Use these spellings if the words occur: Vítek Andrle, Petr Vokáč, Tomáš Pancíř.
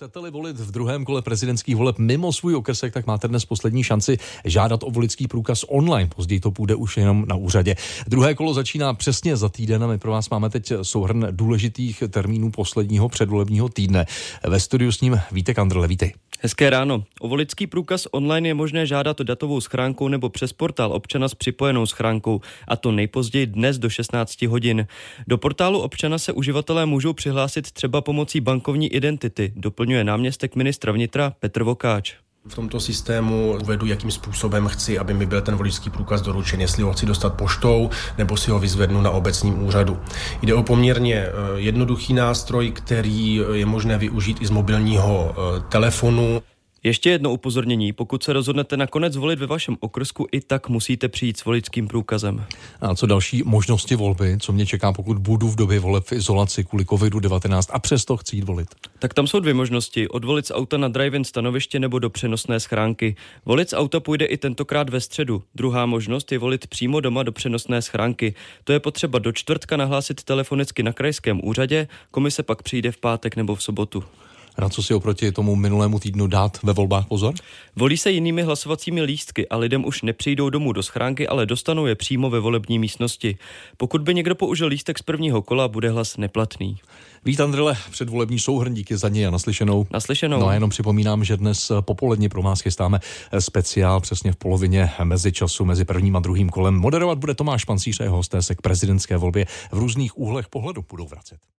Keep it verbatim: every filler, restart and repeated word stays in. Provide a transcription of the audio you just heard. Chcete-li volit v druhém kole prezidentských voleb mimo svůj okrsek, tak máte dnes poslední šanci žádat o voličský průkaz online. Později to půjde už jenom na úřadě. Druhé kolo začíná přesně za týden a my pro vás máme teď souhrn důležitých termínů posledního předvolebního týdne. Ve studiu s ním Vítek Andrle. Vítej. Hezké ráno. O voličský průkaz online je možné žádat datovou schránkou nebo přes portál občana s připojenou schránkou, a to nejpozději dnes do šestnácti hodin. Do portálu občana se uživatelé můžou přihlásit třeba pomocí bankovní identity, doplňuje náměstek ministra vnitra Petr Vokáč. V tomto systému uvedu, jakým způsobem chci, aby mi byl ten voličský průkaz doručen, jestli ho chci dostat poštou, nebo si ho vyzvednu na obecním úřadu. Jde o poměrně jednoduchý nástroj, který je možné využít i z mobilního telefonu. Ještě jedno upozornění, pokud se rozhodnete nakonec volit ve vašem okrsku, i tak musíte přijít s voličským průkazem. A co další možnosti volby, co mě čeká, pokud budu v době voleb v izolaci kvůli kovidu devatenáct a přesto chci jít volit? Tak tam jsou dvě možnosti, odvolit z auta na drive-in stanoviště nebo do přenosné schránky. Volit z auta půjde i tentokrát ve středu. Druhá možnost je volit přímo doma do přenosné schránky. To je potřeba do čtvrtka nahlásit telefonicky na krajském úřadě, komise pak přijde v pátek nebo v sobotu. Na co si oproti tomu minulému týdnu dát ve volbách pozor? Volí se jinými hlasovacími lístky a lidem už nepřijdou domů do schránky, ale dostanou je přímo ve volební místnosti. Pokud by někdo použil lístek z prvního kola, bude hlas neplatný. Vít Andrle, předvolební souhrn, díky za něj a naslyšenou. Naslyšenou. No a jenom připomínám, že dnes popoledně pro vás chystáme speciál přesně v polovině mezi času, mezi prvním a druhým kolem. Moderovat bude Tomáš Pancíř a jeho hosté se k prezidentské volbě v různých úhlech pohledu budou vracet.